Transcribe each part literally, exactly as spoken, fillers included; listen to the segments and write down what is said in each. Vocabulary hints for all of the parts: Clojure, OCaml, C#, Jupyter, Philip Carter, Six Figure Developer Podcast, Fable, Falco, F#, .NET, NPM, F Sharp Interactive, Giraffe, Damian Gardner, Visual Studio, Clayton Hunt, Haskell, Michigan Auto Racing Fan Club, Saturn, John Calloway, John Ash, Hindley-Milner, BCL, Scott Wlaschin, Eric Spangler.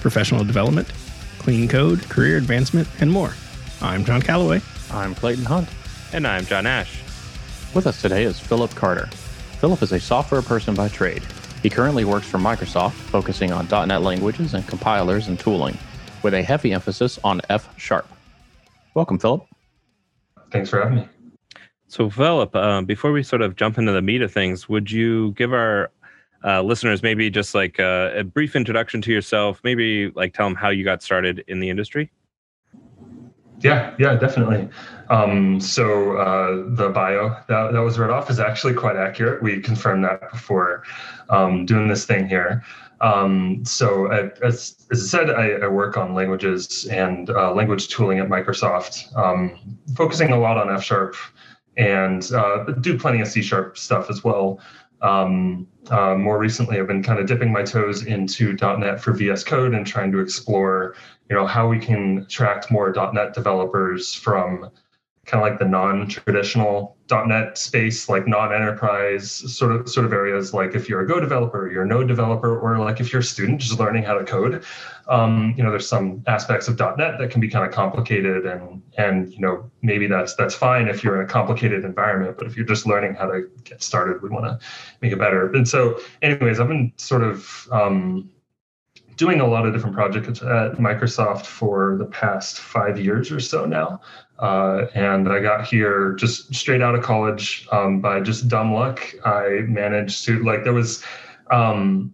professional development, clean code, career advancement, and more. I'm John Calloway. I'm Clayton Hunt. And I'm John Ash. With us today is Philip Carter. Philip is a software person by trade. He currently works for Microsoft, focusing on dot net languages and compilers and tooling, with a heavy emphasis on F Sharp. Welcome, Philip. Thanks for having me. So, Philip, uh, before we sort of jump into the meat of things, would you give our uh, listeners maybe just like a, a brief introduction to yourself? Maybe like tell them how you got started in the industry. Yeah, yeah, definitely. Um, so uh, the bio that, that was read off is actually quite accurate. We confirmed that before um, doing this thing here. Um, so I, as, as I said, I, I work on languages and uh, language tooling at Microsoft, um, focusing a lot on F Sharp. And uh, do plenty of C# stuff as well. Um, uh, more recently, I've been kind of dipping my toes into dot net for V S Code and trying to explore, you know, how we can attract more dot net developers from kind of like the non-traditional dot net space, like non-enterprise sort of sort of areas, like if you're a Go developer, you're a Node developer, or like if you're a student just learning how to code. Um, you know, there's some aspects of dot net that can be kind of complicated, and and you know maybe that's that's fine if you're in a complicated environment, but if you're just learning how to get started, we want to make it better. And so, anyways, I've been sort of um, doing a lot of different projects at Microsoft for the past five years or so now. Uh, and I got here just straight out of college um, by just dumb luck. I managed to, like, there was, um,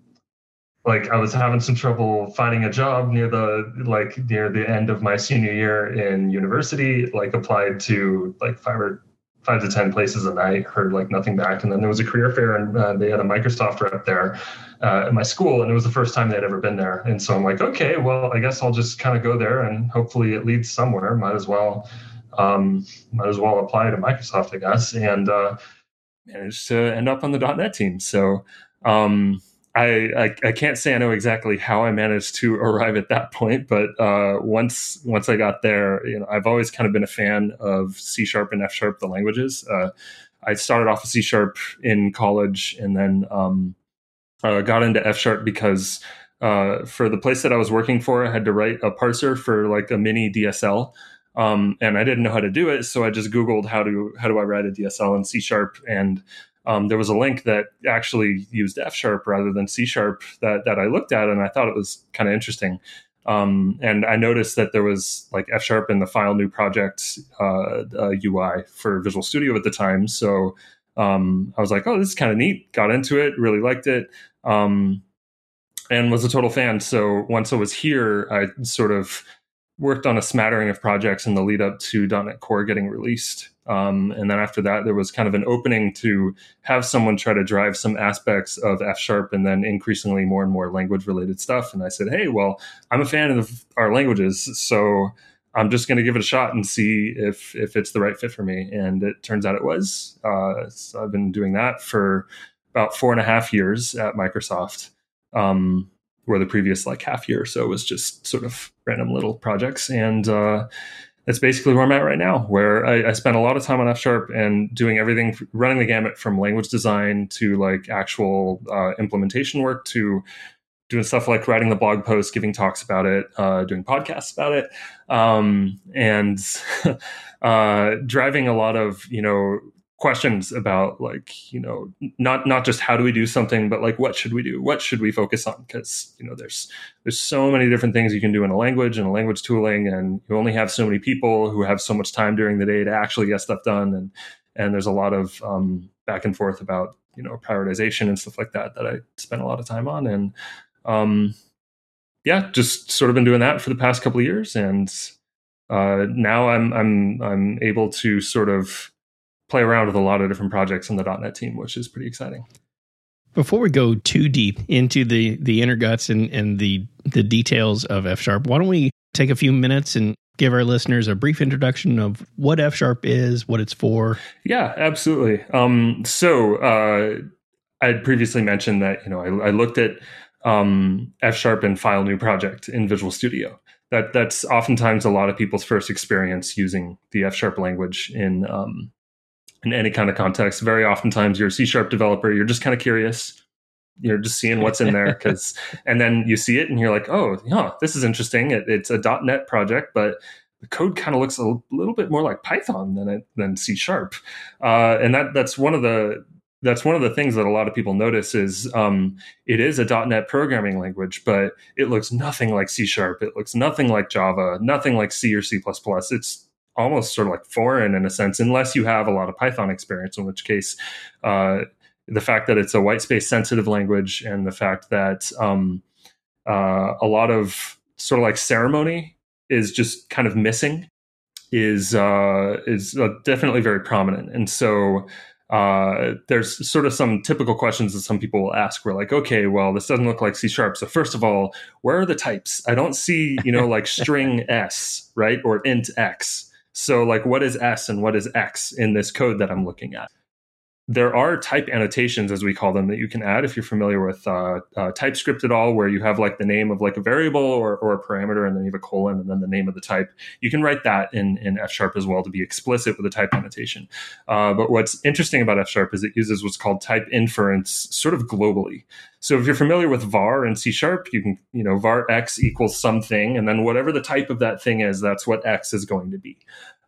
like, I was having some trouble finding a job near the, like, near the end of my senior year in university, like, applied to, like, five or five to ten places a night, heard, like, nothing back. And then there was a career fair, and uh, they had a Microsoft rep there uh, at my school, and it was the first time they'd ever been there. And so I'm like, okay, well, I guess I'll just kind of go there, and hopefully it leads somewhere. Might as well. Um, might as well apply to Microsoft, I guess, and uh, managed to end up on the dot net team. So um, I, I I can't say I know exactly how I managed to arrive at that point, but uh, once once I got there, you know, I've always kind of been a fan of C# and F#, the languages. Uh, I started off with C# in college, and then um, uh, got into F# because uh, for the place that I was working for, I had to write a parser for like a mini D S L. Um, and I didn't know how to do it, so I just Googled how to how do I write a D S L in C Sharp, and um, there was a link that actually used F Sharp rather than C Sharp that that I looked at, and I thought it was kind of interesting. Um, and I noticed that there was like F Sharp in the File New Project uh, uh, U I for Visual Studio at the time, so um, I was like, oh, this is kind of neat. Got into it, really liked it. Um, and was a total fan. So once I was here, I sort of worked on a smattering of projects in the lead up to dot net Core getting released. Um, and then after that, there was kind of an opening to have someone try to drive some aspects of F Sharp and then increasingly more and more language related stuff. And I said, hey, well, I'm a fan of our languages, so I'm just going to give it a shot and see if if it's the right fit for me. And it turns out it was. Uh, so I've been doing that for about four and a half years at Microsoft. Um, where the previous like half year or so was just sort of random little projects. And uh, that's basically where I'm at right now, where I, I spent a lot of time on F Sharp and doing everything, running the gamut from language design to like actual uh, implementation work to doing stuff like writing the blog post, giving talks about it, uh, doing podcasts about it, um, and uh, driving a lot of, you know, questions about like, you know, not not just how do we do something, but like, what should we do? What should we focus on? Because, you know, there's there's so many different things you can do in a language and a language tooling, and you only have so many people who have so much time during the day to actually get stuff done. And and there's a lot of um, back and forth about, you know, prioritization and stuff like that, that I spent a lot of time on. And um, yeah, just sort of been doing that for the past couple of years. And uh, now I'm I'm I'm able to sort of play around with a lot of different projects in the dot net team, which is pretty exciting. Before we go too deep into the, the inner guts and, and the, the details of F Sharp, why don't we take a few minutes and give our listeners a brief introduction of what F Sharp is, what it's for? Yeah, absolutely. Um, so uh, I had previously mentioned that, you know, I, I looked at um, F Sharp and File New Project in Visual Studio. That That's oftentimes a lot of people's first experience using the F Sharp language in um, in any kind of context. Very oftentimes you're a C Sharp developer, you're just kind of curious, you're just seeing what's in there, because and then you see it and you're like, oh, yeah, this is interesting. It, it's a dot net project, but the code kind of looks a little bit more like Python than it, than C Sharp. Uh, and that that's one of the that's one of the things that a lot of people notice is um, it is a dot net programming language, but it looks nothing like C Sharp. It looks nothing like Java, nothing like C or C plus plus. It's almost sort of like foreign in a sense, unless you have a lot of Python experience, in which case uh, the fact that it's a white space sensitive language and the fact that um, uh, a lot of sort of like ceremony is just kind of missing is uh, is uh, definitely very prominent. And so uh, there's sort of some typical questions that some people will ask. We're like, okay, well, this doesn't look like C Sharp. So first of all, where are the types? I don't see, you know, like string S, right? Or int X. So like, what is S and what is X in this code that I'm looking at? There are type annotations, as we call them, that you can add if you're familiar with uh, uh, TypeScript at all, where you have like the name of like a variable or, or a parameter, and then you have a colon and then the name of the type. You can write that in, in F Sharp as well to be explicit with a type annotation. Uh, but what's interesting about F Sharp is it uses what's called type inference sort of globally. So if you're familiar with var in C Sharp, you can, you know, var x equals something, and then whatever the type of that thing is, that's what x is going to be.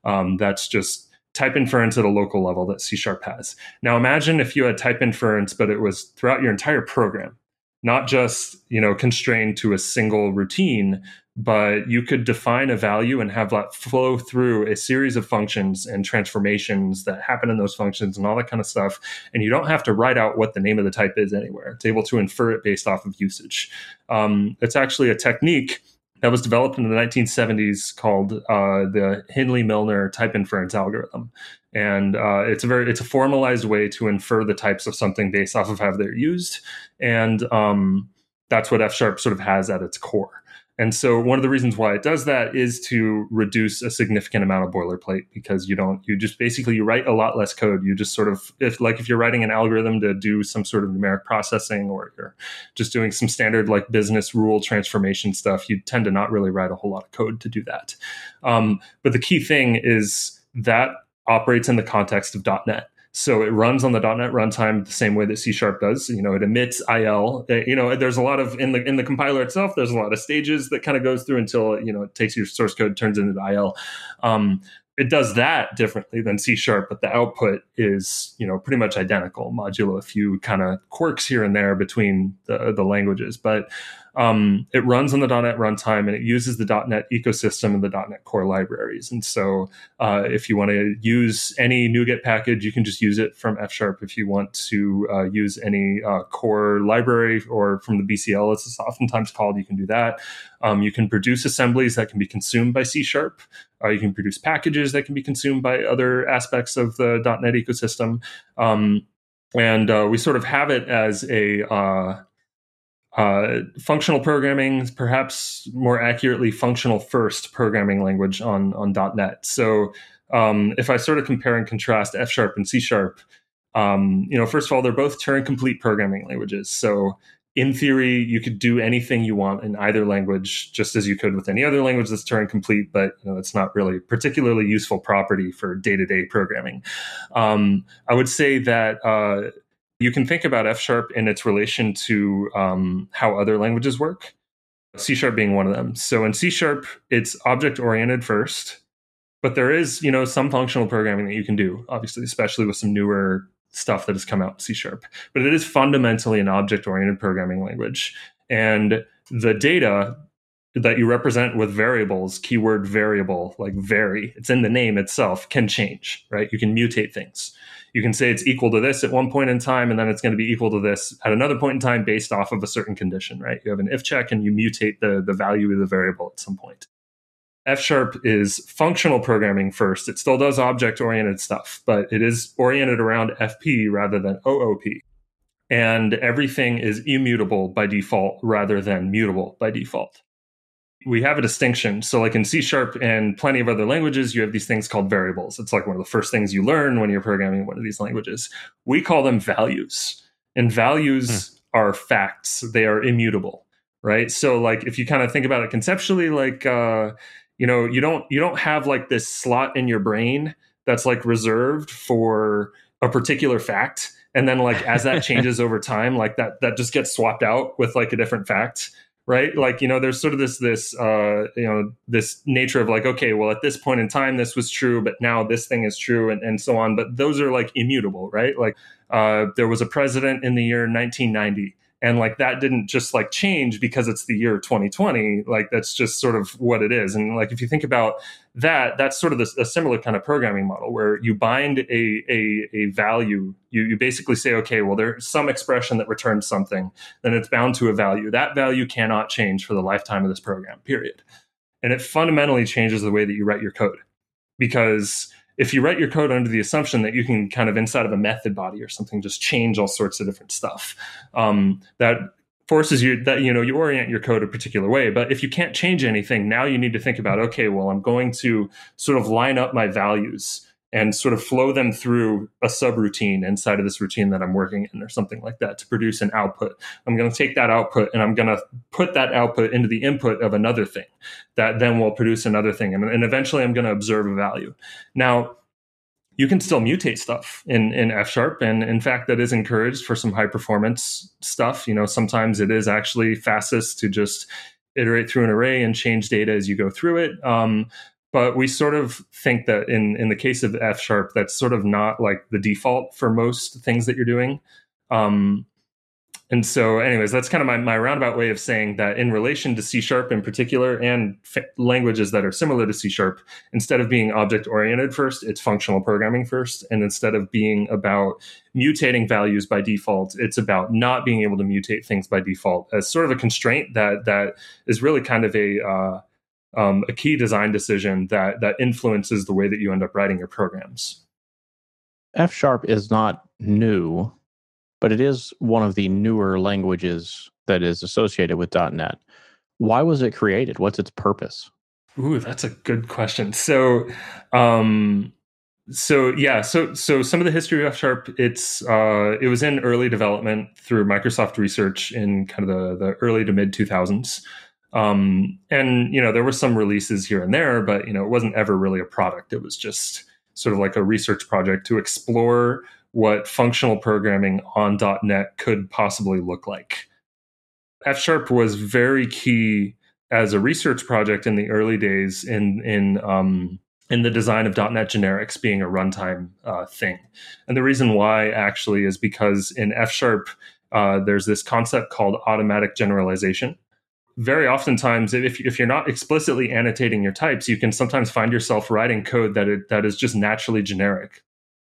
Um, that's just type inference at a local level that C Sharp has. Now imagine if you had type inference, but it was throughout your entire program, not just, you know, constrained to a single routine, but you could define a value and have that flow through a series of functions and transformations that happen in those functions and all that kind of stuff. And you don't have to write out what the name of the type is anywhere. It's able to infer it based off of usage. Um, it's actually a technique that was developed in the nineteen seventies called uh, the Hindley-Milner type inference algorithm. And uh, it's a very it's a formalized way to infer the types of something based off of how they're used. And um, that's what F Sharp sort of has at its core. And so one of the reasons why it does that is to reduce a significant amount of boilerplate, because you don't you just basically you write a lot less code. You just sort of if like if you're writing an algorithm to do some sort of numeric processing, or you're just doing some standard like business rule transformation stuff, you tend to not really write a whole lot of code to do that. Um, but the key thing is that operates in the context of dot net. So it runs on the dot net runtime the same way that C Sharp does. You know, it emits I L. It, you know, there's a lot of in the in the compiler itself. There's a lot of stages that kind of goes through until you know it takes your source code, turns it into I L. Um, it does that differently than C Sharp, but the output is you know pretty much identical, modulo a few kind of quirks here and there between the the languages. But um, it runs on the dot net runtime, and it uses the dot net ecosystem and the dot net core libraries. And so uh, if you want to use any NuGet package, you can just use it from F Sharp. If you want to uh, use any uh, core library or from the B C L, as it's oftentimes called, you can do that. Um, you can produce assemblies that can be consumed by C Sharp. Uh, you can produce packages that can be consumed by other aspects of the dot net ecosystem. Um, and uh, we sort of have it as a... Uh, Uh, functional programming, perhaps more accurately, functional first programming language on, on dot net. So um, if I sort of compare and contrast F Sharp and C Sharp, um, you know, first of all, they're both Turing complete programming languages. So in theory, you could do anything you want in either language, just as you could with any other language that's Turing complete, but you know, it's not really a particularly useful property for day-to-day programming. Um, I would say that uh, you can think about F Sharp in its relation to um, how other languages work, C Sharp being one of them. So in C Sharp, it's object oriented first, but there is, you know, some functional programming that you can do, obviously, especially with some newer stuff that has come out in C Sharp. But it is fundamentally an object oriented programming language. And the data that you represent with variables, keyword variable, like vary, it's in the name itself, can change, right? You can mutate things. You can say it's equal to this at one point in time, and then it's going to be equal to this at another point in time based off of a certain condition, right? You have an if check and you mutate the, the value of the variable at some point. F Sharp is functional programming first. It still does object oriented stuff, but it is oriented around F P rather than O O P. and everything is immutable by default rather than mutable by default. We have a distinction. So like in C sharp and plenty of other languages, you have these things called variables. It's like one of the first things you learn when you're programming one of these languages. We call them values. And values hmm. are facts. They are immutable, right? So like if you kind of think about it conceptually, like, uh, you know, you don't you don't have like this slot in your brain that's like reserved for a particular fact. And then like as that changes over time, like that that just gets swapped out with like a different fact. Right. Like, you know, there's sort of this, this, uh, you know, this nature of like, OK, well, at this point in time, this was true, but now this thing is true and, and so on. But those are like immutable. Right. Like uh, there was a president in the year nineteen ninety and like that didn't just like change because it's the year twenty twenty. Like that's just sort of what it is. And like if you think about that, that's sort of this, a similar kind of programming model where you bind a, a, a value. You, you basically say, okay, well, there's some expression that returns something, then it's bound to a value. That value cannot change for the lifetime of this program, period. And it fundamentally changes the way that you write your code. Because if you write your code under the assumption that you can kind of inside of a method body or something, just change all sorts of different stuff, um, that forces you that, you know, you orient your code a particular way. But if you can't change anything, now you need to think about, okay, well, I'm going to sort of line up my values and sort of flow them through a subroutine inside of this routine that I'm working in or something like that to produce an output. I'm going to take that output and I'm going to put that output into the input of another thing that then will produce another thing. And, and eventually I'm going to observe a value. Now, you can still mutate stuff in, in F sharp. And in fact, that is encouraged for some high performance stuff. You know, sometimes it is actually fastest to just iterate through an array and change data as you go through it. Um, But we sort of think that in, in the case of F sharp, that's sort of not like the default for most things that you're doing. Um, and so anyways, that's kind of my, my roundabout way of saying that in relation to C sharp in particular and f- languages that are similar to C sharp, instead of being object-oriented first, it's functional programming first. And instead of being about mutating values by default, it's about not being able to mutate things by default as sort of a constraint that that is really kind of a... Uh, Um, a key design decision that that influences the way that you end up writing your programs. F sharp is not new, but it is one of the newer languages that is associated with .dot net. Why was it created? What's its purpose? Ooh, that's a good question. So, um, so yeah, so so some of the history of F sharp, it's uh, it was in early development through Microsoft research in kind of the, the early to mid two thousands. Um, and, you know, there were some releases here and there, but, you know, it wasn't ever really a product. It was just sort of like a research project to explore what functional programming on .dot net could possibly look like. F sharp was very key as a research project in the early days in, in, um, in the design of .dot net generics being a runtime uh, thing. And the reason why actually is because in F sharp, uh, there's this concept called automatic generalization. Very oftentimes, if if you're not explicitly annotating your types, you can sometimes find yourself writing code that it, that is just naturally generic.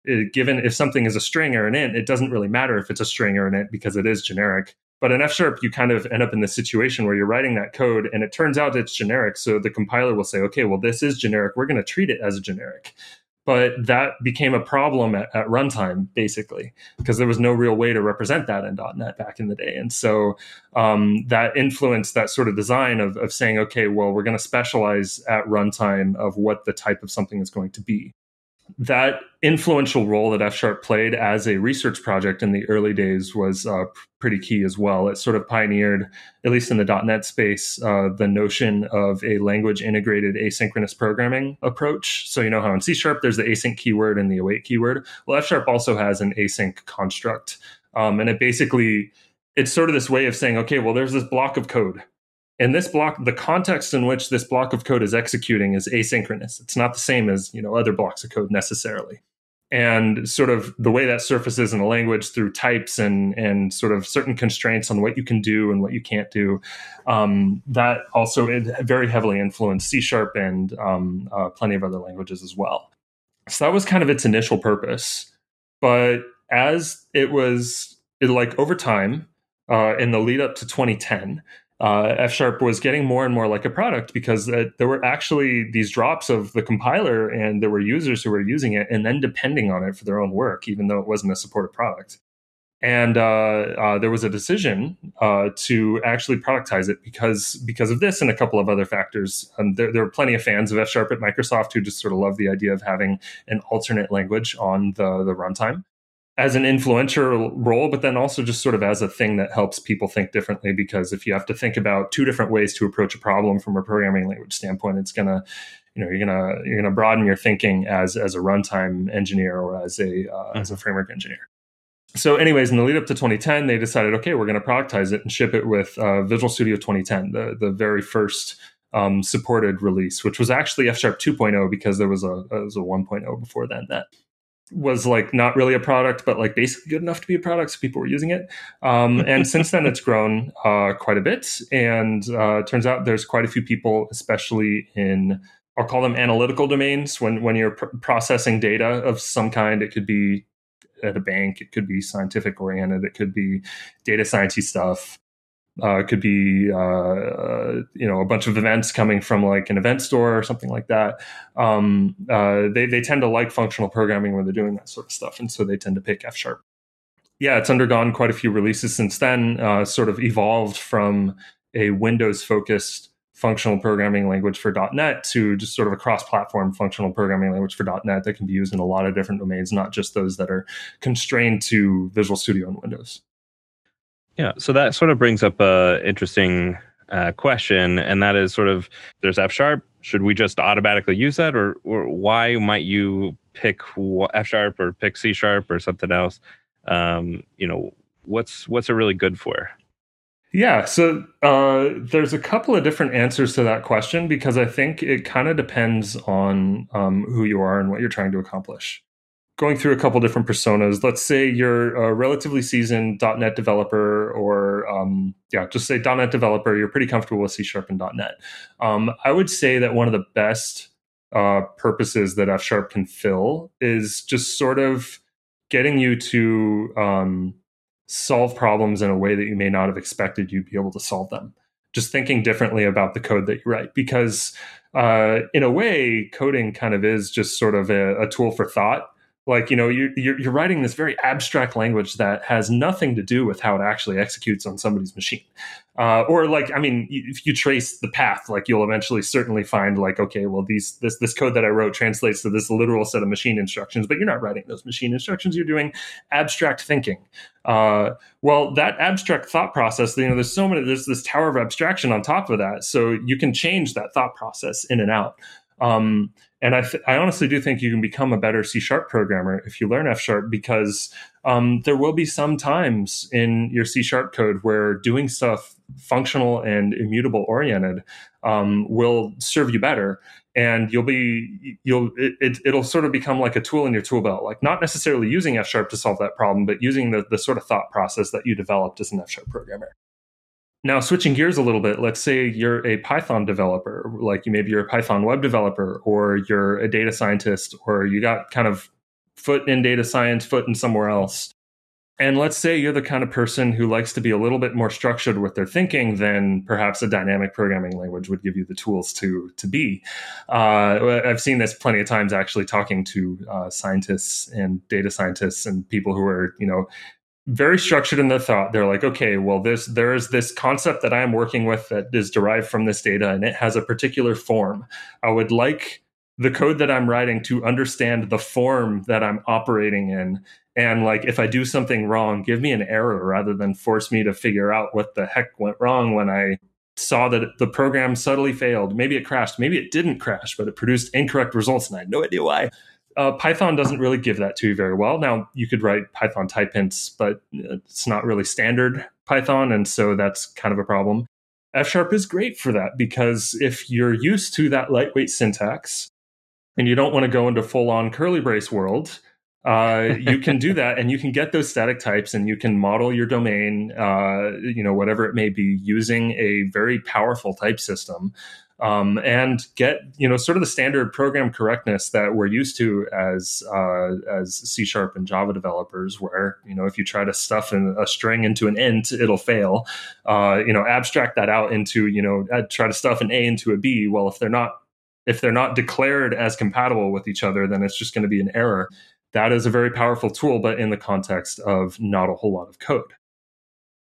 It, given if something is a string or an int, it doesn't really matter if it's a string or an int because it is generic. But in F sharp, you kind of end up in this situation where you're writing that code and it turns out it's generic. So the compiler will say, okay, well, this is generic. We're going to treat it as a generic. But that became a problem at, at runtime, basically, because there was no real way to represent that in .dot net back in the day. And so um, that influenced that sort of design of, of saying, okay, well, we're going to specialize at runtime of what the type of something is going to be. That influential role that F sharp played as a research project in the early days was uh, pretty key as well. It sort of pioneered, at least in the .dot net space, uh, the notion of a language-integrated asynchronous programming approach. So you know how in C sharp there's the async keyword and the await keyword. Well, F sharp also has an async construct. Um, and it basically, it's sort of this way of saying, okay, well, there's this block of code. And this block, the context in which this block of code is executing is asynchronous. It's not the same as, you know, other blocks of code necessarily. And sort of the way that surfaces in a language through types and and sort of certain constraints on what you can do and what you can't do, um, that also very heavily influenced C sharp and um, uh, plenty of other languages as well. So that was kind of its initial purpose. But as it was, it, like over time, uh, in the lead up to twenty ten, Uh, F sharp was getting more and more like a product because uh, there were actually these drops of the compiler and there were users who were using it and then depending on it for their own work, even though it wasn't a supported product. And uh, uh, there was a decision uh, to actually productize it because because of this and a couple of other factors. Um, there, there were plenty of fans of F Sharp at Microsoft who just sort of loved the idea of having an alternate language on the, the runtime as an influential role, but then also just sort of as a thing that helps people think differently, because if you have to think about two different ways to approach a problem from a programming language standpoint, it's going to, you know, you're going to you're going to broaden your thinking as as a runtime engineer or as a uh, mm-hmm. as a framework engineer. So anyways, in the lead up to twenty ten, they decided, okay, we're going to productize it and ship it with uh, Visual Studio twenty ten, the, the very first um, supported release, which was actually F Sharp two point oh, because there was a, there was a one point oh before then that was like not really a product, but like basically good enough to be a product. So people were using it. Um, and since then, it's grown uh, quite a bit. And uh, it turns out there's quite a few people, especially in, I'll call them analytical domains. When, when you're pr- processing data of some kind, it could be at a bank, it could be scientific oriented, it could be data science-y stuff, uh, it could be uh, uh, you know, a bunch of events coming from like an event store or something like that. Um, uh, they they tend to like functional programming when they're doing that sort of stuff, and so they tend to pick F Sharp. Yeah, it's undergone quite a few releases since then. Uh, sort of evolved from a Windows-focused functional programming language for dot net to just sort of a cross-platform functional programming language for dot net that can be used in a lot of different domains, not just those that are constrained to Visual Studio and Windows. Yeah, so that sort of brings up an interesting uh, question, and that is sort of, there's F Sharp, should we just automatically use that, or, or why might you pick F Sharp or pick C Sharp or something else? Um, you know, what's what's it really good for? Yeah, so uh, there's a couple of different answers to that question, because I think it kind of depends on um, who you are and what you're trying to accomplish. Going through a couple different personas, let's say you're a relatively seasoned dot net developer, or um, yeah, just say dot net developer, you're pretty comfortable with C Sharp and dot net. Um, I would say that one of the best uh, purposes that F Sharp can fill is just sort of getting you to... Um, solve problems in a way that you may not have expected you'd be able to solve them. Just thinking differently about the code that you write, because uh, in a way, coding kind of is just sort of a, a tool for thought. Like, you know, you, you're, you're writing this very abstract language that has nothing to do with how it actually executes on somebody's machine. Uh, or like, I mean, if you trace the path, like you'll eventually certainly find like, okay, well, these this this code that I wrote translates to this literal set of machine instructions, but you're not writing those machine instructions. You're doing abstract thinking. Uh, well, that abstract thought process, you know, there's so many, there's this tower of abstraction on top of that. So you can change that thought process in and out. Um, and I, th- I honestly do think you can become a better C Sharp programmer if you learn F Sharp, because um, there will be some times in your C Sharp code where doing stuff functional and immutable oriented um, will serve you better. And you'll be, you'll, it, it, it'll sort of become like a tool in your tool belt, like not necessarily using F Sharp to solve that problem, but using the, the sort of thought process that you developed as an F Sharp programmer. Now, switching gears a little bit, let's say you're a Python developer, like you maybe you're a Python web developer, or you're a data scientist, or you got kind of foot in data science, foot in somewhere else. And let's say you're the kind of person who likes to be a little bit more structured with their thinking than perhaps a dynamic programming language would give you the tools to to be. Uh, I've seen this plenty of times actually talking to uh, scientists and data scientists and people who are, you know, very structured in their thought. They're like, okay, well, this there is this concept that I'm working with that is derived from this data, and it has a particular form. I would like the code that I'm writing to understand the form that I'm operating in. And like, if I do something wrong, give me an error rather than force me to figure out what the heck went wrong when I saw that the program subtly failed. Maybe it crashed, maybe it didn't crash, but it produced incorrect results, and I had no idea why. Uh, Python doesn't really give that to you very well. Now, you could write Python type hints, but it's not really standard Python, and so that's kind of a problem. F Sharp is great for that, because if you're used to that lightweight syntax and you don't want to go into full-on curly brace world, uh, you can do that, and you can get those static types, and you can model your domain, uh, you know, whatever it may be, using a very powerful type system. Um, and get, you know, sort of the standard program correctness that we're used to as uh, as C Sharp and Java developers, where, you know, if you try to stuff in a string into an int, it'll fail. Uh, you know, abstract that out into, you know, try to stuff an A into a B. Well, if they're not if they're not declared as compatible with each other, then it's just going to be an error. that is a very powerful tool, but in the context of not a whole lot of code.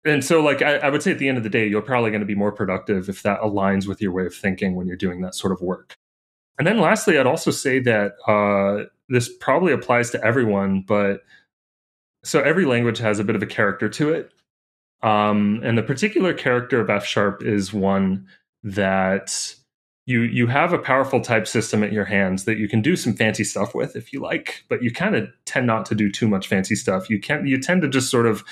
And so like, I, I would say at the end of the day, you're probably going to be more productive if that aligns with your way of thinking when you're doing that sort of work. And then lastly, I'd also say that uh, this probably applies to everyone, but so every language has a bit of a character to it. Um, and the particular character of F Sharp is one that you you have a powerful type system at your hands that you can do some fancy stuff with if you like, but you kind of tend not to do too much fancy stuff. You can you tend to just sort of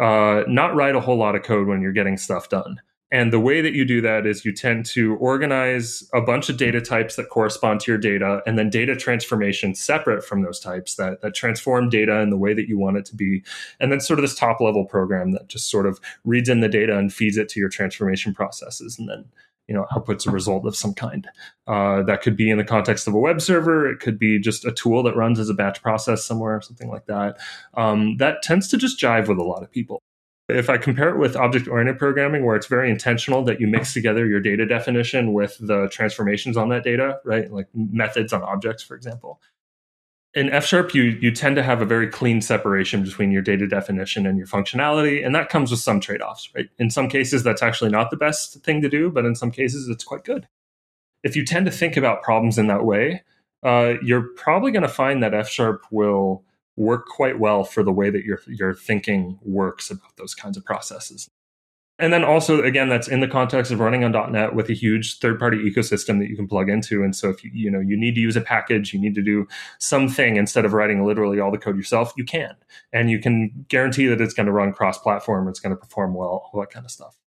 uh, not write a whole lot of code when you're getting stuff done. And the way that you do that is you tend to organize a bunch of data types that correspond to your data, and then data transformation separate from those types that, that transform data in the way that you want it to be. And then sort of this top level program that just sort of reads in the data and feeds it to your transformation processes. And then, you know, outputs a result of some kind. Uh, that could be in the context of a web server. It could be just a tool that runs as a batch process somewhere or something like that. Um, that tends to just jive with a lot of people. If I compare it with object-oriented programming, where it's very intentional that you mix together your data definition with the transformations on that data, right? Like methods on objects, for example. In F sharp, you, you tend to have a very clean separation between your data definition and your functionality, and that comes with some trade-offs, right? In some cases, that's actually not the best thing to do, but in some cases, it's quite good. If you tend to think about problems in that way, uh, you're probably going to find that F sharp will work quite well for the way that your your thinking works about those kinds of processes. And then also, again, that's in the context of running on dot net with a huge third-party ecosystem that you can plug into. And so if you, you know, you need to use a package, you need to do something instead of writing literally all the code yourself, you can. And you can guarantee that it's going to run cross-platform, it's going to perform well, all that kind of stuff.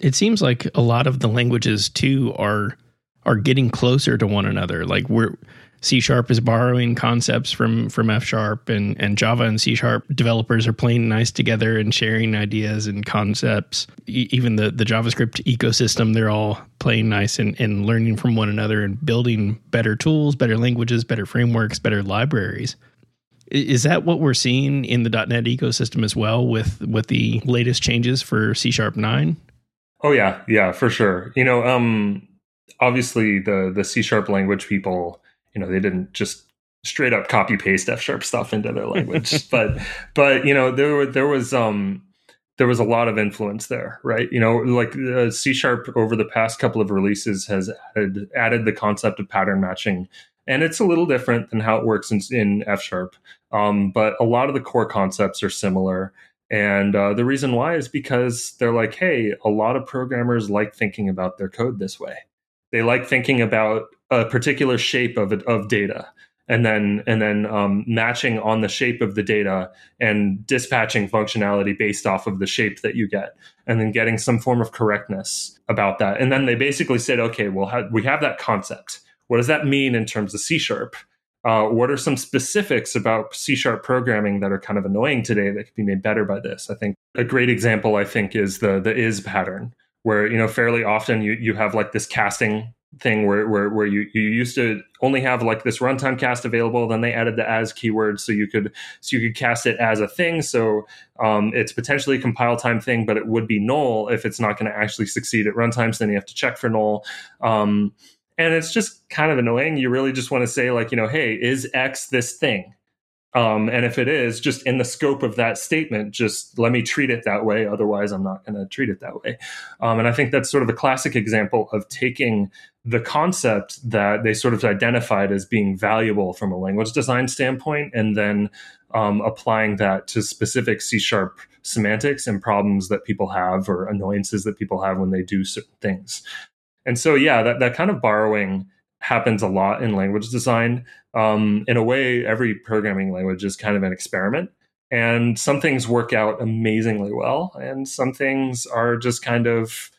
It seems like a lot of the languages, too, are are getting closer to one another. Like we're... C# is borrowing concepts from, from F sharp, and, and Java and C# developers are playing nice together and sharing ideas and concepts. E- even the, the JavaScript ecosystem, they're all playing nice and, and learning from one another and building better tools, better languages, better frameworks, better libraries. Is that what we're seeing in the dot net ecosystem as well with, with the latest changes for C sharp nine? Oh, yeah. Yeah, for sure. You know, um, obviously, the, the C# language people... You know, they didn't just straight up copy paste F sharp stuff into their language, but but you know there were there was um there was a lot of influence there, right? You know, like uh, C sharp over the past couple of releases has added added the concept of pattern matching, and it's a little different than how it works in, in F sharp, um, but a lot of the core concepts are similar. And uh, the reason why is because they're like, hey, a lot of programmers like thinking about their code this way. They like thinking about a particular shape of of data, and then and then um, matching on the shape of the data and dispatching functionality based off of the shape that you get, and then getting some form of correctness about that. And then they basically said, okay, well, how, we have that concept. What does that mean in terms of C sharp? Uh, what are some specifics about C sharp programming that are kind of annoying today that could be made better by this? I think a great example, I think, is the the is pattern, where you know fairly often you you have like this casting thing where where where you, you used to only have like this runtime cast available, then they added the as keyword so you could so you could cast it as a thing. So um, it's potentially a compile time thing, but it would be null if it's not going to actually succeed at runtime. So then you have to check for null. Um, and it's just kind of annoying. You really just want to say like, you know, hey, is X this thing? Um, and if it is, just in the scope of that statement, just let me treat it that way. Otherwise, I'm not going to treat it that way. Um, and I think that's sort of a classic example of taking the concept that they sort of identified as being valuable from a language design standpoint, and then um, applying that to specific C# semantics and problems that people have or annoyances that people have when they do certain things. And so, yeah, that, that kind of borrowing happens a lot in language design. Um, in a way, every programming language is kind of an experiment. And some things work out amazingly well, and some things are just kind of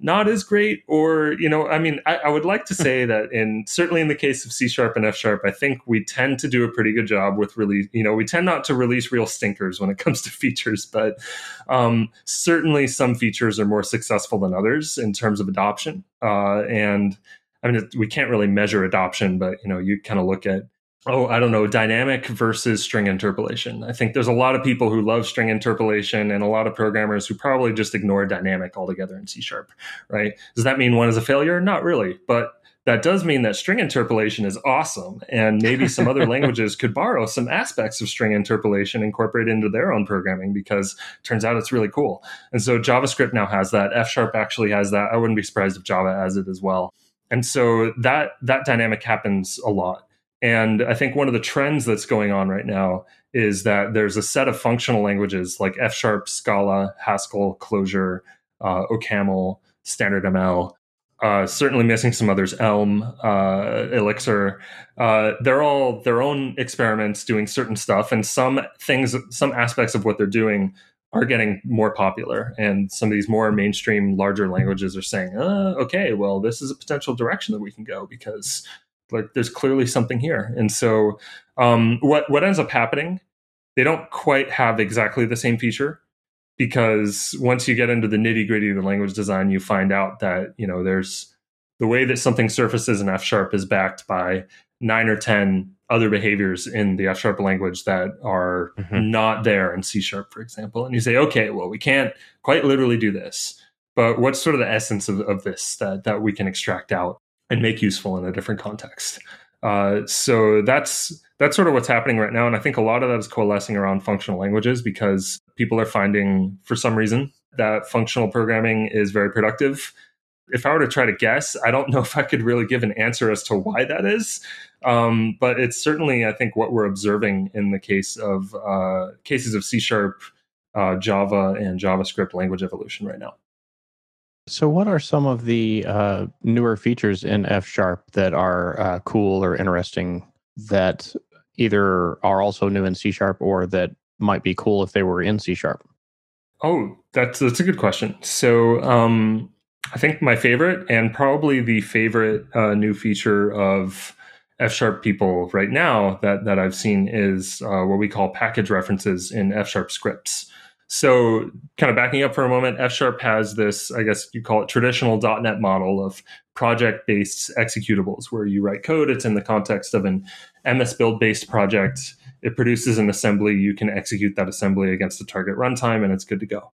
not as great. Or, you know, I mean, I, I would like to say that in certainly in the case of C sharp and F sharp, I think we tend to do a pretty good job with release. You know, we tend not to release real stinkers when it comes to features, but um, certainly some features are more successful than others in terms of adoption. Uh, and I mean, we can't really measure adoption, but, you know, you kind of look at, oh, I don't know, dynamic versus string interpolation. I think there's a lot of people who love string interpolation and a lot of programmers who probably just ignore dynamic altogether in C sharp, right? Does that mean one is a failure? Not really, but that does mean that string interpolation is awesome. And maybe some other languages could borrow some aspects of string interpolation, incorporate into their own programming, because it turns out it's really cool. And so JavaScript now has that. F Sharp actually has that. I wouldn't be surprised if Java has it as well. And so that that dynamic happens a lot. And I think one of the trends that's going on right now is that there's a set of functional languages like F Sharp, Scala, Haskell, Clojure, uh, OCaml, StandardML, uh, certainly missing some others, Elm, uh, Elixir. Uh, they're all their own experiments doing certain stuff. And some things, some aspects of what they're doing are getting more popular. And some of these more mainstream, larger languages are saying, uh, okay, well, this is a potential direction that we can go, because like there's clearly something here. And so um, what, what ends up happening, they don't quite have exactly the same feature, because once you get into the nitty gritty of the language design, you find out that, you know, there's the way that something surfaces in F Sharp is backed by nine or ten other behaviors in the F Sharp language that are mm-hmm. not there in C Sharp, for example. And you say, okay, well, we can't quite literally do this, but what's sort of the essence of, of this that, that we can extract out and make useful in a different context. Uh, so that's that's sort of what's happening right now. And I think a lot of that is coalescing around functional languages, because people are finding, for some reason, that functional programming is very productive. If I were to try to guess, I don't know if I could really give an answer as to why that is. Um, but it's certainly, I think, what we're observing in the case of uh, cases of C Sharp, uh, Java, and JavaScript language evolution right now. So what are some of the uh, newer features in F Sharp that are uh, cool or interesting that either are also new in C Sharp or that might be cool if they were in C Sharp? Oh, that's that's a good question. So um, I think my favorite and probably the favorite uh, new feature of F Sharp people right now that, that I've seen is uh, what we call package references in F Sharp scripts. So kind of backing up for a moment, F Sharp has this, I guess you call it traditional dot net model of project-based executables, where you write code, it's in the context of an M S build-based project, it produces an assembly, you can execute that assembly against the target runtime, and it's good to go.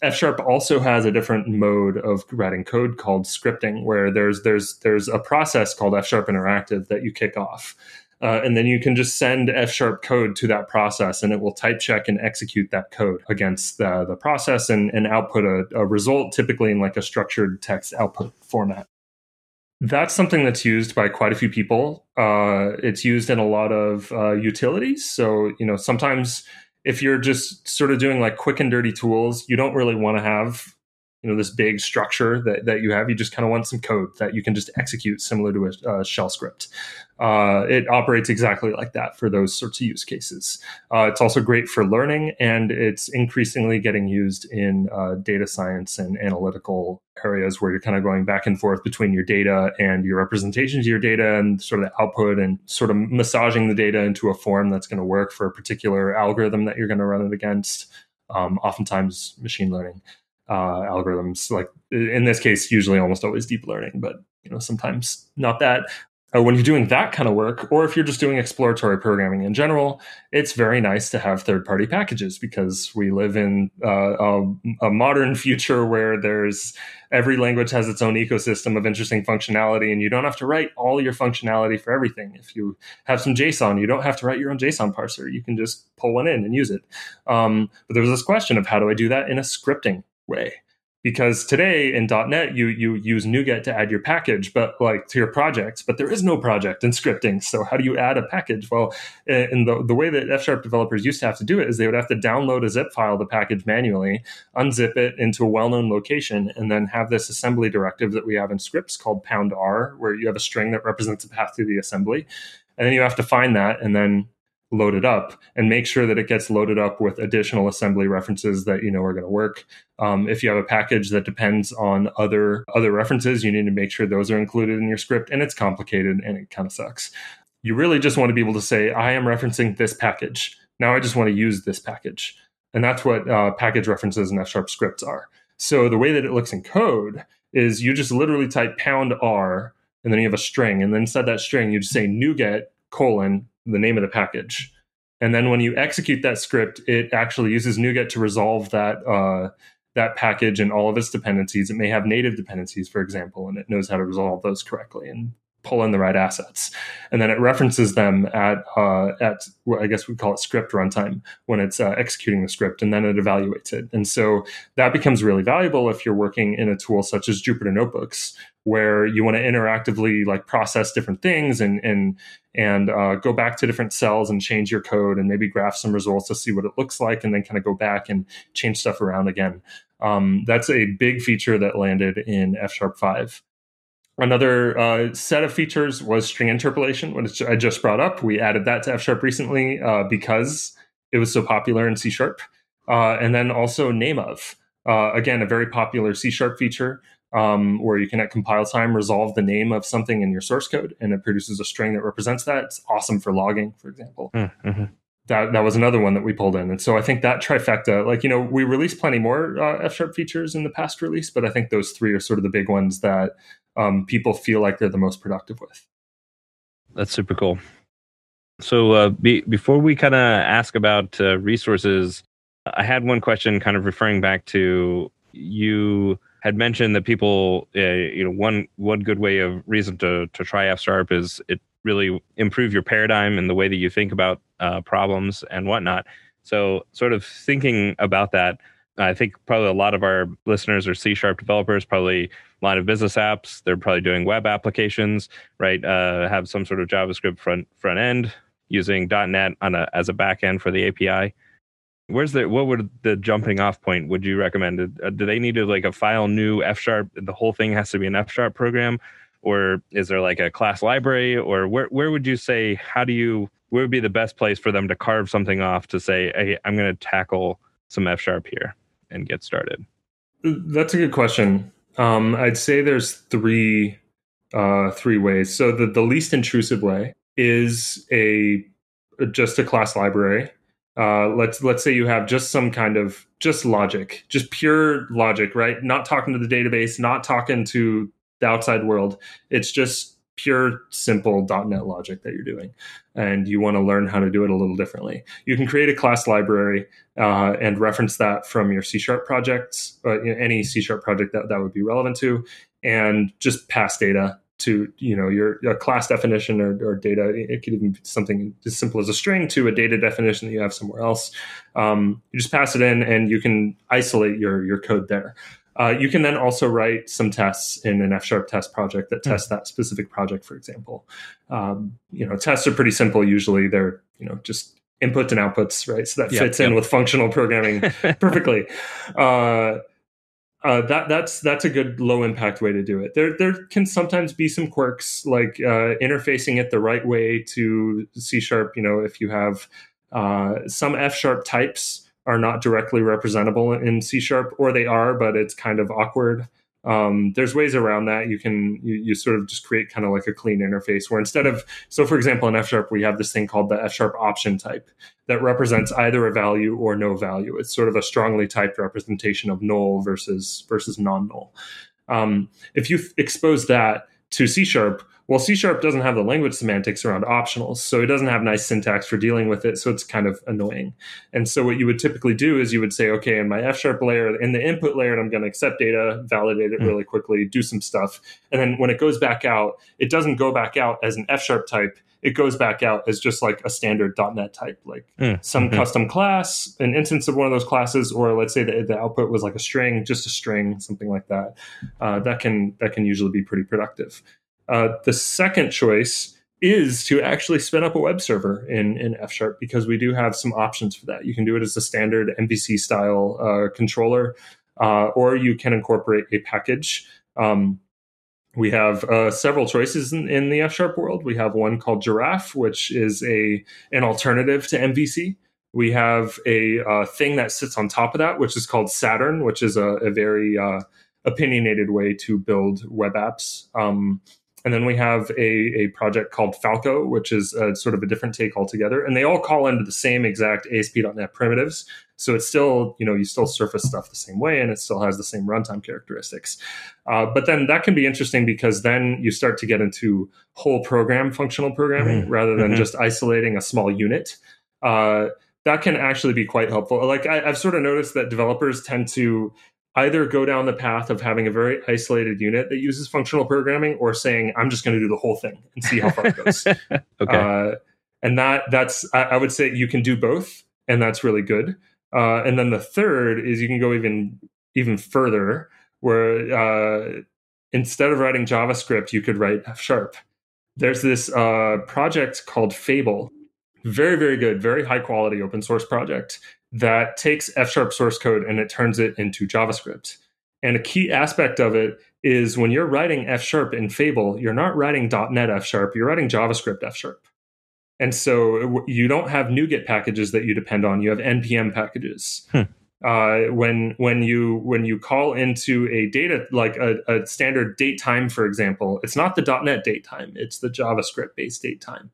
F Sharp also has a different mode of writing code called scripting, where there's there's there's a process called F Sharp Interactive that you kick off. Uh, and then you can just send F-sharp code to that process, and it will type check and execute that code against the, the process and, and output a, a result, typically in like a structured text output format. That's something that's used by quite a few people. Uh, it's used in a lot of uh, utilities. So, you know, sometimes if you're just sort of doing like quick and dirty tools, you don't really want to have, you know, this big structure that, that you have. You just kind of want some code that you can just execute similar to a, a shell script. Uh, it operates exactly like that for those sorts of use cases. Uh, it's also great for learning, and it's increasingly getting used in uh, data science and analytical areas where you're kind of going back and forth between your data and your representations of your data and sort of the output and sort of massaging the data into a form that's going to work for a particular algorithm that you're going to run it against, um, oftentimes machine learning. Uh, algorithms, like in this case, usually almost always deep learning, but you know sometimes not that. Uh, when you're doing that kind of work, or if you're just doing exploratory programming in general, it's very nice to have third-party packages, because we live in uh, a, a modern future where there's every language has its own ecosystem of interesting functionality, and you don't have to write all your functionality for everything. If you have some JSON, you don't have to write your own JSON parser. You can just pull one in and use it. Um, but there was this question of how do I do that in a scripting way, because today in dot net you you use NuGet to add your package, but like to your project, but there is no project in scripting. So how do you add a package? Well, in the the way that F Sharp developers used to have to do it is they would have to download a zip file, the package manually, unzip it into a well-known location, and then have this assembly directive that we have in scripts called pound R, where you have a string that represents a path through the assembly, and then you have to find that and then load it up and make sure that it gets loaded up with additional assembly references that you know are going to work. Um, if you have a package that depends on other other references, you need to make sure those are included in your script, and it's complicated and it kind of sucks. You really just want to be able to say, I am referencing this package. Now I just want to use this package. And that's what uh, package references in F Sharp scripts are. So the way that it looks in code is you just literally type pound R, and then you have a string. And then inside that string, you just say NuGet colon, the name of the package. And then when you execute that script, it actually uses NuGet to resolve that uh, that package and all of its dependencies. It may have native dependencies, for example, and it knows how to resolve those correctly and pull in the right assets. And then it references them at, uh, at well, I guess we call it script runtime when it's uh, executing the script, and then it evaluates it. And so that becomes really valuable if you're working in a tool such as Jupyter Notebooks, where you want to interactively like process different things and and and uh, go back to different cells and change your code and maybe graph some results to see what it looks like and then kind of go back and change stuff around again. Um, that's a big feature that landed in F sharp five. Another uh, set of features was string interpolation, which I just brought up. We added that to F sharp recently uh, because it was so popular in C sharp. Uh, and then also name of. Uh, again, a very popular C sharp feature. Um, where you can at compile time resolve the name of something in your source code, and it produces a string that represents that. It's awesome for logging, for example. Mm-hmm. That that was another one that we pulled in. And so I think that trifecta, like, you know, we released plenty more uh, F sharp features in the past release, but I think those three are sort of the big ones that um, people feel like they're the most productive with. That's super cool. So uh, be, before we kind of ask about uh, resources, I had one question kind of referring back to you had mentioned that people, uh, you know, one one good way of reason to to try F Sharp is it really improve your paradigm and the way that you think about uh, problems and whatnot. So sort of thinking about that, I think probably a lot of our listeners are C Sharp developers, probably a lot of business apps. They're probably doing web applications, right? Uh, have some sort of JavaScript front front end using dot net on a, as a back end for the A P I. Where's the what would the jumping off point would you recommend? Do they need to like a file new F Sharp? The whole thing has to be an F Sharp program, or is there like a class library? Or where where would you say how do you where would be the best place for them to carve something off to say, hey, I'm going to tackle some F Sharp here and get started? That's a good question. Um, I'd say there's three uh, three ways. So the the least intrusive way is a just a class library. Uh, let's let's say you have just some kind of just logic, just pure logic, right? Not talking to the database, not talking to the outside world. It's just pure, simple dot net logic that you're doing. And you want to learn how to do it a little differently. You can create a class library uh, and reference that from your C sharp projects, or, you know, any C sharp project that, that would be relevant to, and just pass data to, you know, your, your class definition or, or data. It could even be something as simple as a string to a data definition that you have somewhere else. Um, you just pass it in and you can isolate your, your code there. Uh, you can then also write some tests in an F sharp test project that tests that specific project, for example. Um, you know, tests are pretty simple. Usually they're, you know, just inputs and outputs, right? So that fits yep, yep. in with functional programming perfectly. Uh, Uh, that that's that's a good low impact way to do it. There there can sometimes be some quirks, like uh, interfacing it the right way to C sharp. You know, if you have uh, some F sharp types are not directly representable in C sharp, or they are, but it's kind of awkward. Um, there's ways around that. You can you, you sort of just create kind of like a clean interface where instead of so for example in F sharp we have this thing called the F sharp option type that represents either a value or no value. It's sort of a strongly typed representation of null versus versus non-null. Um, if you f- expose that to C sharp, well, C sharp doesn't have the language semantics around optionals, so it doesn't have nice syntax for dealing with it, so it's kind of annoying. And so what you would typically do is you would say, okay, in my F sharp layer, in the input layer, I'm going to accept data, validate it really quickly, do some stuff. And then when it goes back out, it doesn't go back out as an F sharp type. It goes back out as just like a standard dot net type, like mm, some mm-hmm. custom class, an instance of one of those classes, or let's say the, the output was like a string, just a string, something like that. Uh, that can that can usually be pretty productive. Uh, the second choice is to actually spin up a web server in, in F sharp, because we do have some options for that. You can do it as a standard M V C-style uh, controller, uh, or you can incorporate a package. Um, we have uh, several choices in, in the F sharp world. We have one called Giraffe, which is a an alternative to M V C. We have a uh, thing that sits on top of that, which is called Saturn, which is a, a very uh, opinionated way to build web apps. Um And then we have a, a project called Falco, which is a, sort of a different take altogether. And they all call into the same exact A S P dot net primitives. So it's still, you know, you still surface stuff the same way, and it still has the same runtime characteristics. Uh, but then that can be interesting because then you start to get into whole program functional programming mm-hmm. rather than mm-hmm. just isolating a small unit. Uh, that can actually be quite helpful. Like I, I've sort of noticed that developers tend to either go down the path of having a very isolated unit that uses functional programming, or saying, I'm just going to do the whole thing and see how far it goes. Okay. Uh, and that that's, I, I would say you can do both, and that's really good. Uh, and then the third is you can go even, even further, where uh, instead of writing JavaScript, you could write F Sharp. There's this uh, project called Fable. Very, very good, very high quality open source project that takes F Sharp source code and it turns it into JavaScript. And a key aspect of it is when you're writing F Sharp in Fable, you're not writing dot net F Sharp, you're writing JavaScript F Sharp. And so you don't have NuGet packages that you depend on, you have N P M packages. Hmm. Uh, when when you when you call into a data, like a, a standard date time, for example, it's not the dot net date time, it's the JavaScript-based date time.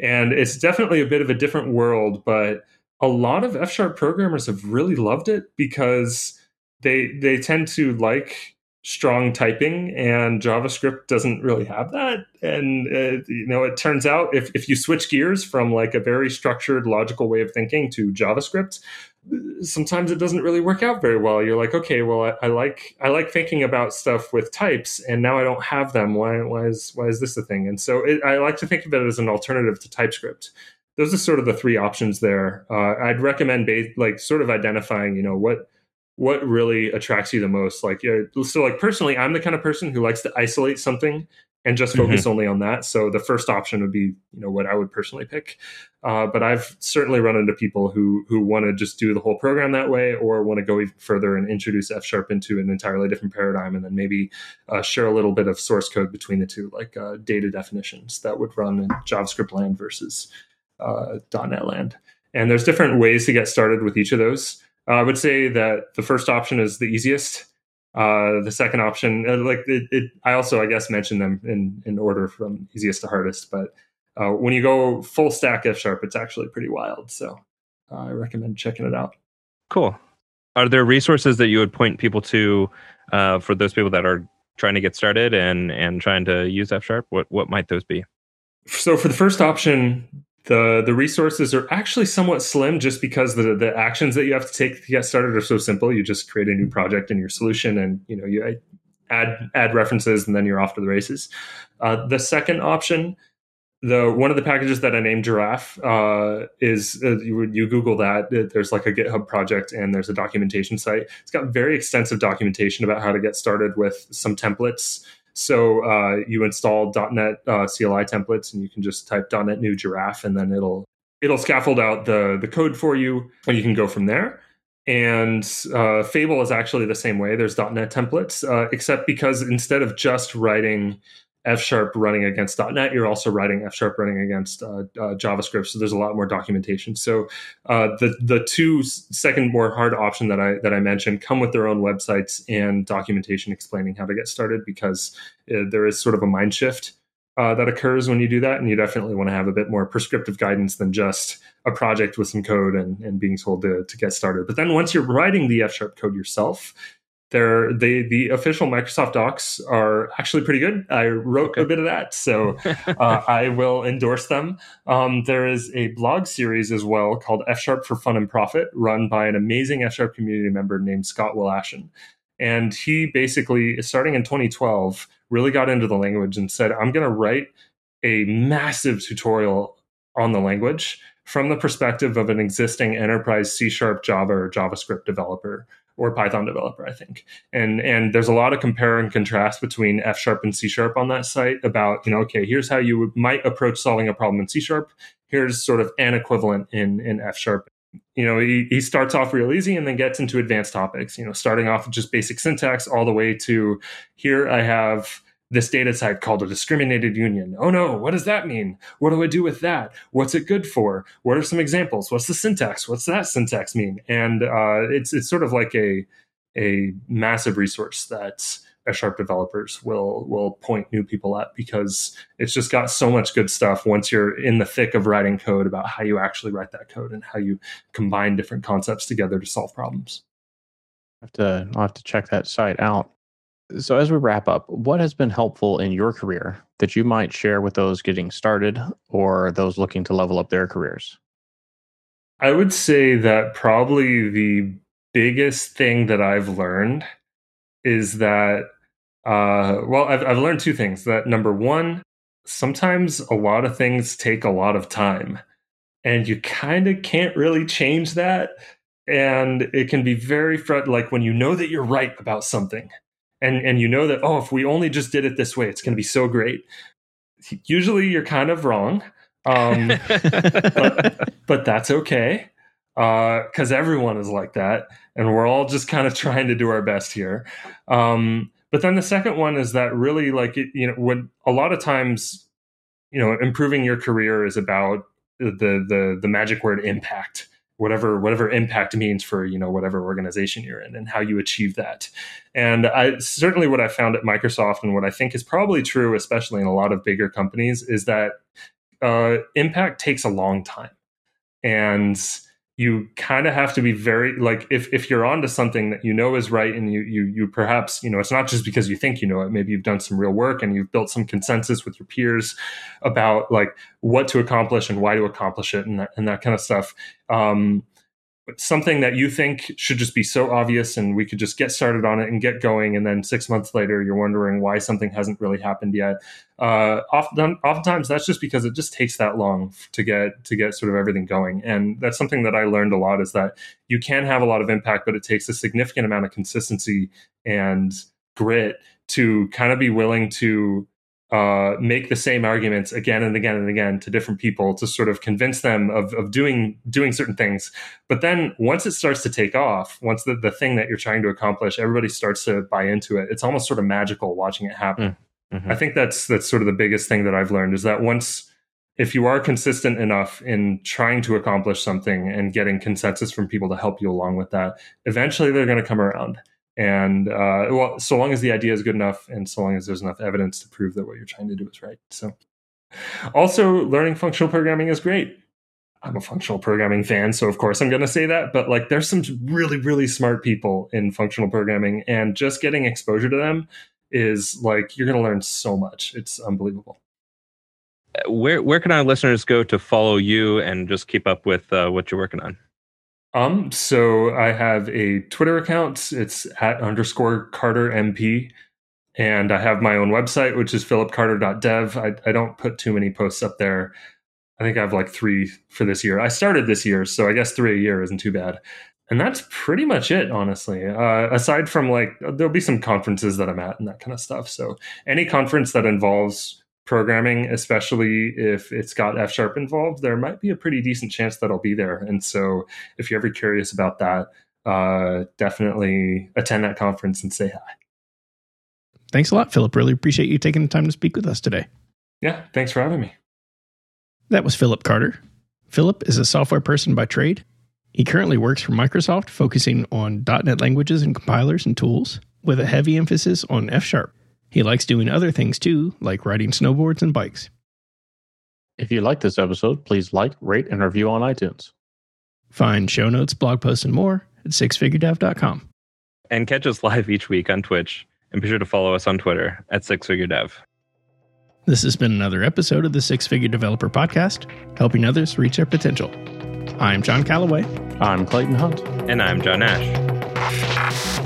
And it's definitely a bit of a different world, but a lot of F-sharp programmers have really loved it because they they tend to like strong typing, and JavaScript doesn't really have that. And uh, you know, it turns out if if you switch gears from like a very structured, logical way of thinking to JavaScript, sometimes it doesn't really work out very well. You're like, okay, well, I, I like I like thinking about stuff with types, and now I don't have them. Why why is why is this a thing? And so it, I like to think of it as an alternative to TypeScript. Those are sort of the three options there. Uh, I'd recommend ba- like sort of identifying, you know, what what really attracts you the most. Like, you're, so like personally, I'm the kind of person who likes to isolate something and just focus mm-hmm. only on that. So the first option would be, you know, what I would personally pick. Uh, but I've certainly run into people who who want to just do the whole program that way, or want to go even further and introduce F Sharp into an entirely different paradigm, and then maybe uh, share a little bit of source code between the two, like uh, data definitions that would run in JavaScript land versus uh, dot net land. And there's different ways to get started with each of those. Uh, I would say that the first option is the easiest. Uh, the second option, uh, like it, it, I also, I guess, mentioned them in, in order from easiest to hardest. But uh, when you go full stack F Sharp, it's actually pretty wild. So uh, I recommend checking it out. Cool. Are there resources that you would point people to uh, for those people that are trying to get started and and trying to use F Sharp? What what might those be? So for the first option, the the resources are actually somewhat slim, just because the the actions that you have to take to get started are so simple. You just create a new project in your solution, and you know, you add add references, and then you're off to the races. Uh, the second option, the one of the packages that I named, Giraffe, uh, is uh, you, you Google that. There's like a GitHub project, and there's a documentation site. It's got very extensive documentation about how to get started with some templates. So uh, you install dot net uh, C L I templates, and you can just type dot net new Giraffe, and then it'll it'll scaffold out the the code for you, and you can go from there. And uh, Fable is actually the same way. There's dot net templates, uh, except because instead of just writing F Sharp running against dot net, you're also writing F Sharp running against uh, uh, JavaScript. So there's a lot more documentation. So uh, the the two second more hard option that I that I mentioned come with their own websites and documentation explaining how to get started, because uh, there is sort of a mind shift uh, that occurs when you do that, and you definitely want to have a bit more prescriptive guidance than just a project with some code and and being told to to get started. But then once you're writing the F Sharp code yourself, They're, they, the official Microsoft docs are actually pretty good. I wrote okay. a bit of that, so uh, I will endorse them. Um, there is a blog series as well called F Sharp for Fun and Profit, run by an amazing F Sharp community member named Scott Wlaschin. And he basically, starting in twenty twelve, really got into the language and said, I'm going to write a massive tutorial on the language from the perspective of an existing enterprise C sharp, Java, or JavaScript developer, or Python developer, I think. And and there's a lot of compare and contrast between F Sharp and C Sharp on that site about, you know, okay, here's how you might approach solving a problem in C Sharp. Here's sort of an equivalent in, in F Sharp. You know, he, he starts off real easy and then gets into advanced topics, you know, starting off with just basic syntax all the way to, here I have this data type called a discriminated union. Oh no, what does that mean? What do I do with that? What's it good for? What are some examples? What's the syntax? What's that syntax mean? And uh, it's it's sort of like a a massive resource that F Sharp developers will will point new people at, because it's just got so much good stuff once you're in the thick of writing code about how you actually write that code and how you combine different concepts together to solve problems. I have to, I'll have to check that site out. So as we wrap up, what has been helpful in your career that you might share with those getting started or those looking to level up their careers? I would say that probably the biggest thing that I've learned is that, uh, well, I've, I've learned two things. That number one, sometimes a lot of things take a lot of time, and you kind of can't really change that. And it can be very frustrating, like when you know that you're right about something, and, and you know that, oh, if we only just did it this way, it's going to be so great. Usually you're kind of wrong, um, but, but that's okay. Because uh, everyone is like that, and we're all just kind of trying to do our best here. Um, but then the second one is that really, like, it, you know, when a lot of times, you know, improving your career is about the the the magic word impact, whatever whatever impact means for, you know, whatever organization you're in and how you achieve that. And I certainly what I found at Microsoft, and what I think is probably true, especially in a lot of bigger companies, is that uh, impact takes a long time, and you kind of have to be very, like, if if you're onto something that you know is right, and you you you perhaps, you know, it's not just because you think you know it, maybe you've done some real work and you've built some consensus with your peers about, like, what to accomplish and why to accomplish it, and that, and that kind of stuff. Um, something that you think should just be so obvious and we could just get started on it and get going, and then six months later you're wondering why something hasn't really happened yet. Uh, often, oftentimes that's just because it just takes that long to get to get sort of everything going. And that's something that I learned a lot, is that you can have a lot of impact, but it takes a significant amount of consistency and grit to kind of be willing to uh, make the same arguments again and again and again to different people to sort of convince them of of doing doing certain things. But then once it starts to take off, once the, the thing that you're trying to accomplish, everybody starts to buy into it. It's almost sort of magical watching it happen. Mm. Mm-hmm. I think that's that's sort of the biggest thing that I've learned, is that once, if you are consistent enough in trying to accomplish something and getting consensus from people to help you along with that, eventually they're going to come around. And uh, well, so long as the idea is good enough, and so long as there's enough evidence to prove that what you're trying to do is right. So, also, learning functional programming is great. I'm a functional programming fan, so of course I'm going to say that. But, like, there's some really, really smart people in functional programming, and just getting exposure to them is, like, you're going to learn so much. It's unbelievable. Where where can our listeners go to follow you and just keep up with uh, what you're working on? Um, so I have a Twitter account. It's at underscore Carter M P. And I have my own website, which is philip carter dot dev. I, I don't put too many posts up there. I think I have like three for this year. I started this year, so I guess three a year isn't too bad. And that's pretty much it, honestly. Uh, aside from, like, there'll be some conferences that I'm at and that kind of stuff. So any conference that involves programming, especially if it's got F Sharp involved, there might be a pretty decent chance that I'll be there. And so if you're ever curious about that, uh, definitely attend that conference and say hi. Thanks a lot, Philip. Really appreciate you taking the time to speak with us today. Yeah, thanks for having me. That was Philip Carter. Philip is a software person by trade. He currently works for Microsoft, focusing on dot net languages and compilers and tools, with a heavy emphasis on F Sharp. He likes doing other things too, like riding snowboards and bikes. If you like this episode, please like, rate, and review on iTunes. Find show notes, blog posts, and more at six figure dev dot com. And catch us live each week on Twitch, and be sure to follow us on Twitter at six figure dev. This has been another episode of the Six Figure Developer Podcast, helping others reach their potential. I'm John Calloway. I'm Clayton Hunt. And I'm John Ash.